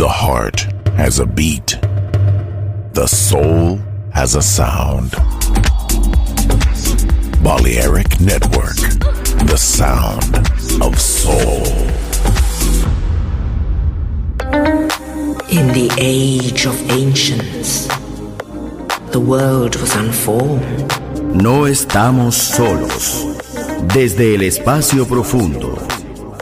The heart has a beat. The soul has a sound. Balearic Network, the sound of soul. In the age of ancients, the world was unformed. No estamos solos. Desde el espacio profundo,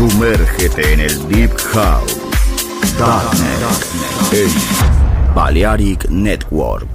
Sumérgete en el Deep House, Darkness, en Balearic Network.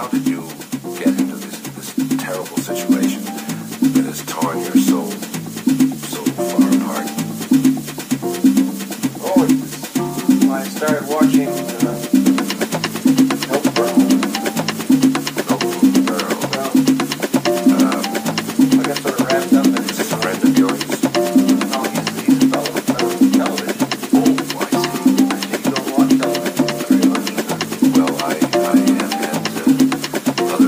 how did you get into this terrible situation that has torn your soul so far apart? Oh, I started watching Nope Girl. I got sort of wrapped up in it. Is this a friend of yours? I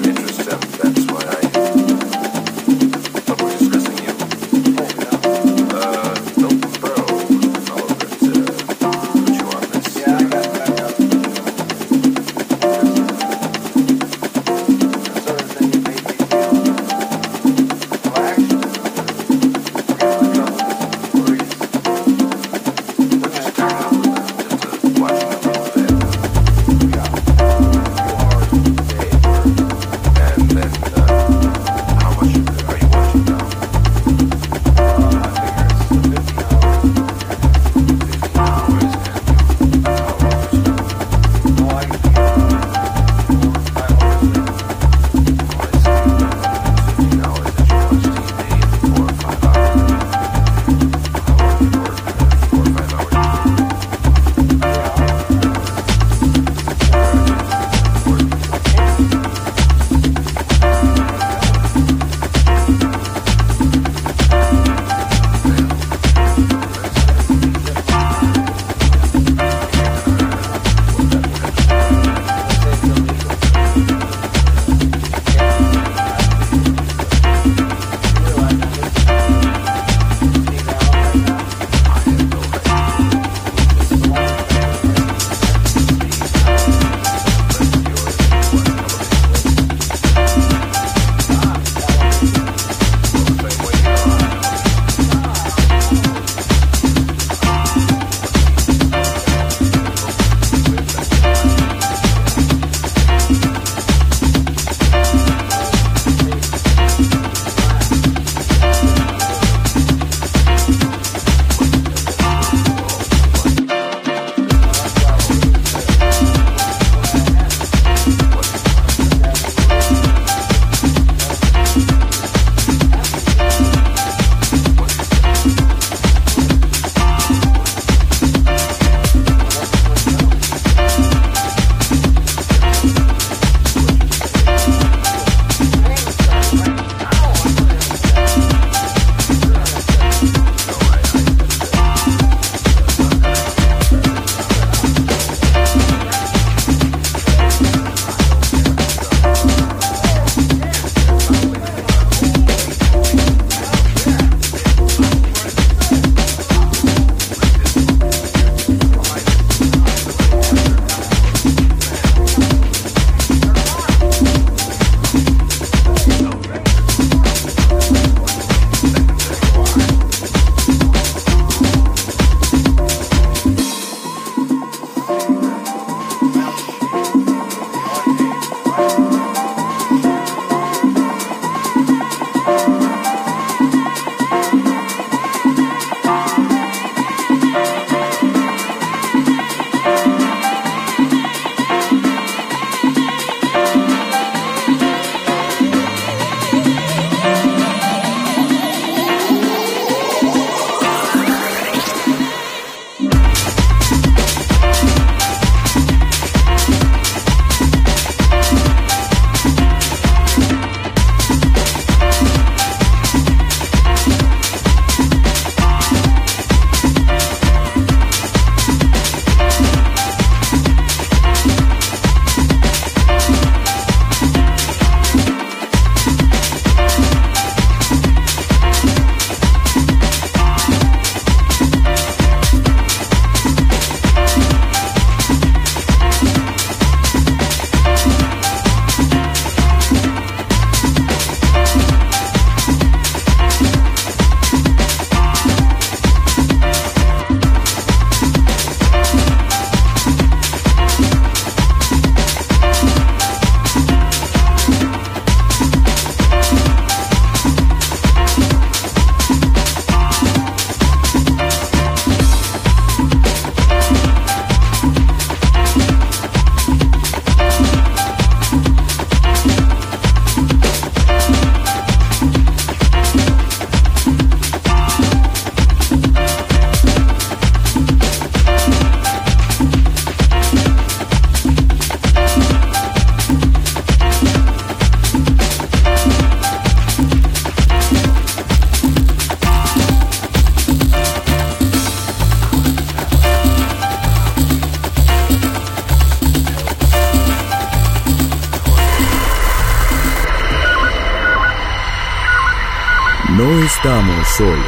No estamos solos.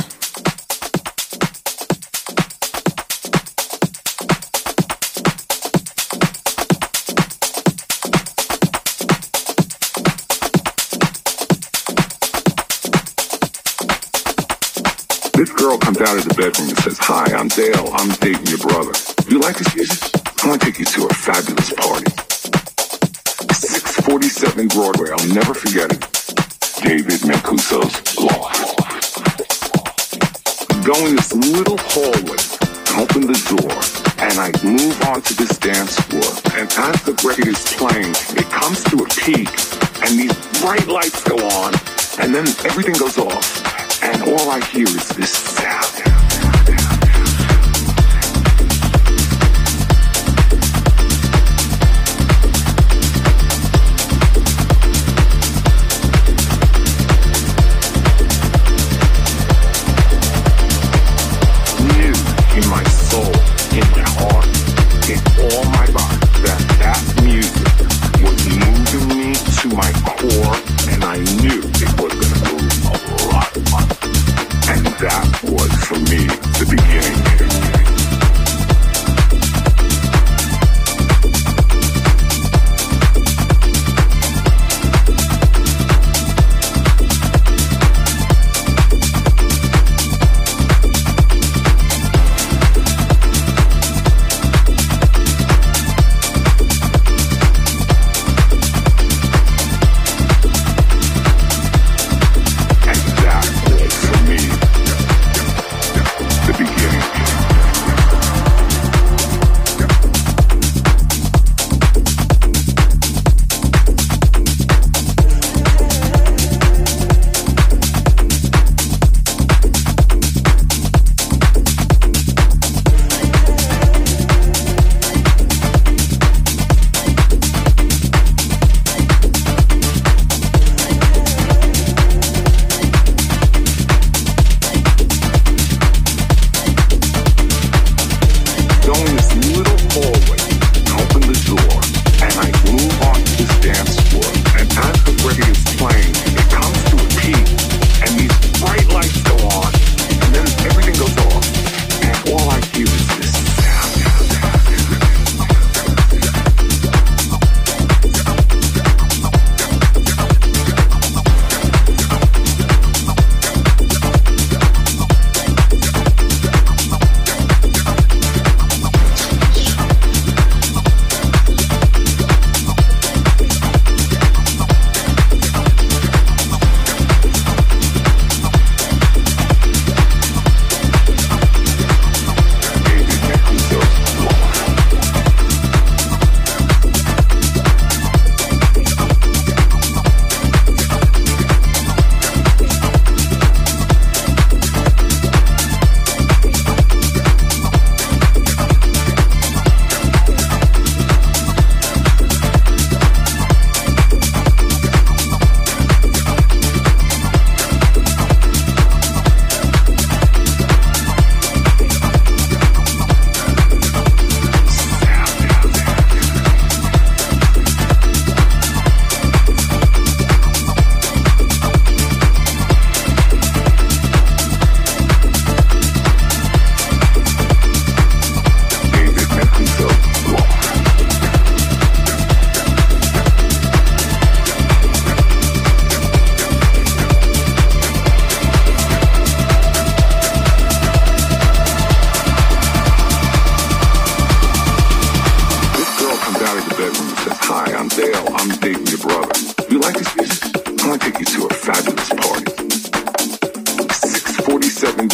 This girl comes out of the bedroom and says, "Hi, I'm Dale. I'm dating your brother. You like this music? I want to take you to a fabulous party. 647 Broadway. I'll never forget it. David Mancuso's Loft." I go in this little hallway, I open the door, and I move on to this dance floor. And as the record is playing, it comes to a peak, and these bright lights go on, and then everything goes off. And all I hear is this sound. New in my soul, in my heart, in all my body, that music was moving me to my core, and I knew it was going to move a lot of money. And that was, for me, the beginning.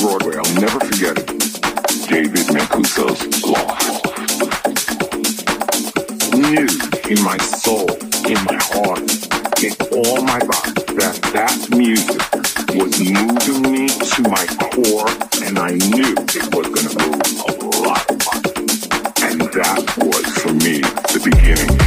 Broadway, I'll never forget it, David Mancuso's Loft. Knew in my soul, in my heart, in all my body, that music was moving me to my core, and I knew it was going to move a lot of body. And that was, for me, the beginning.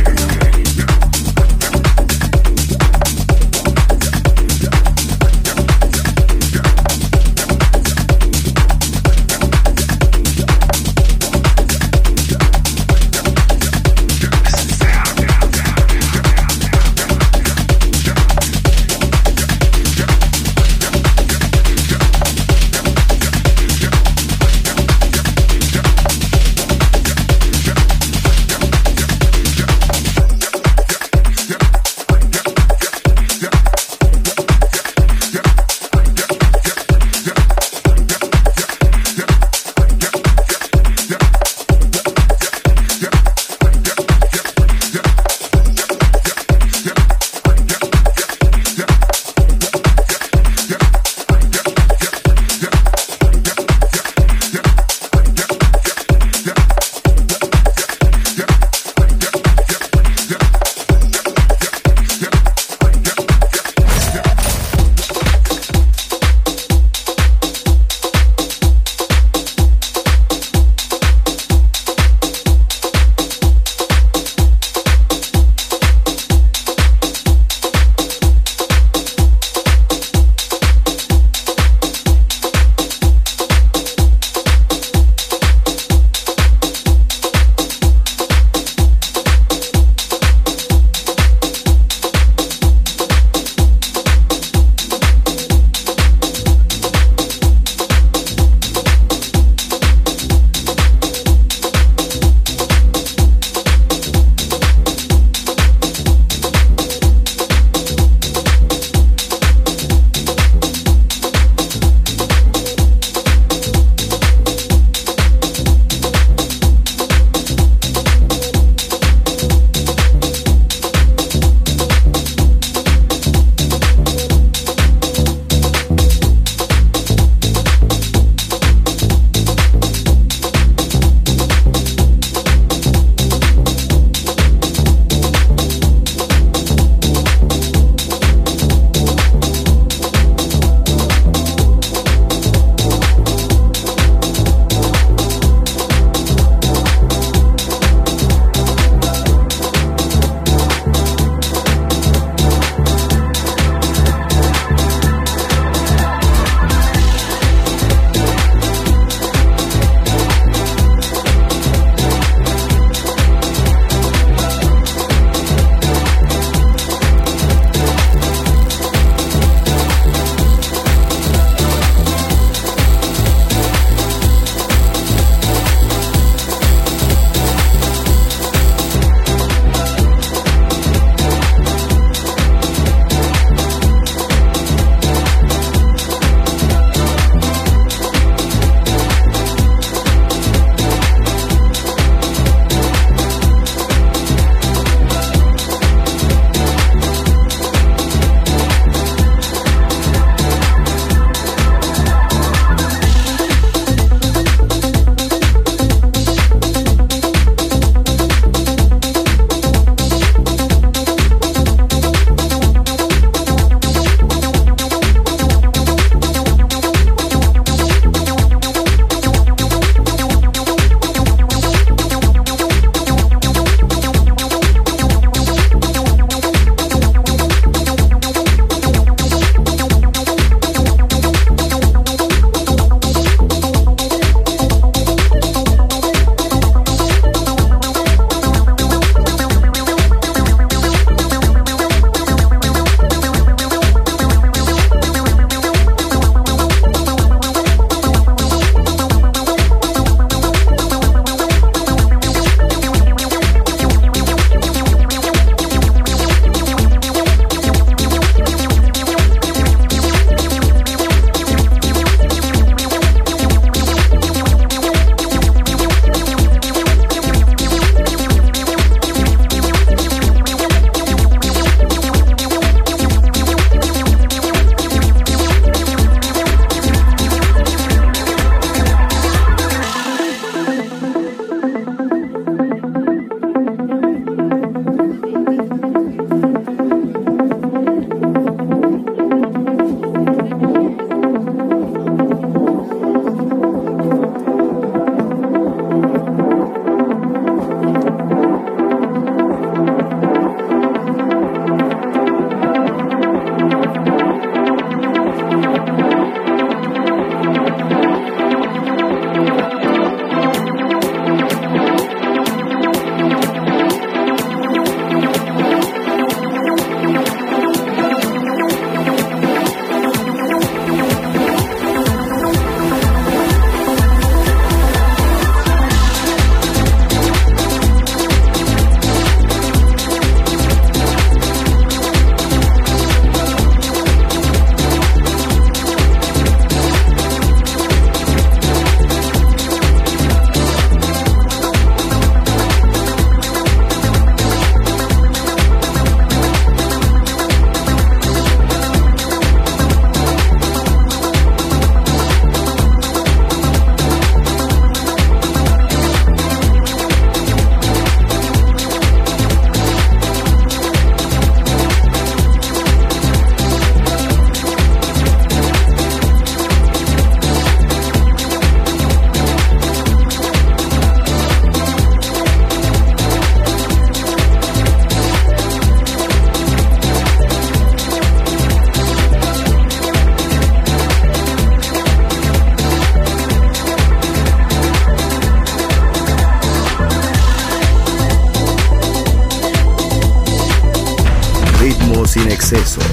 sin excesos,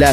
La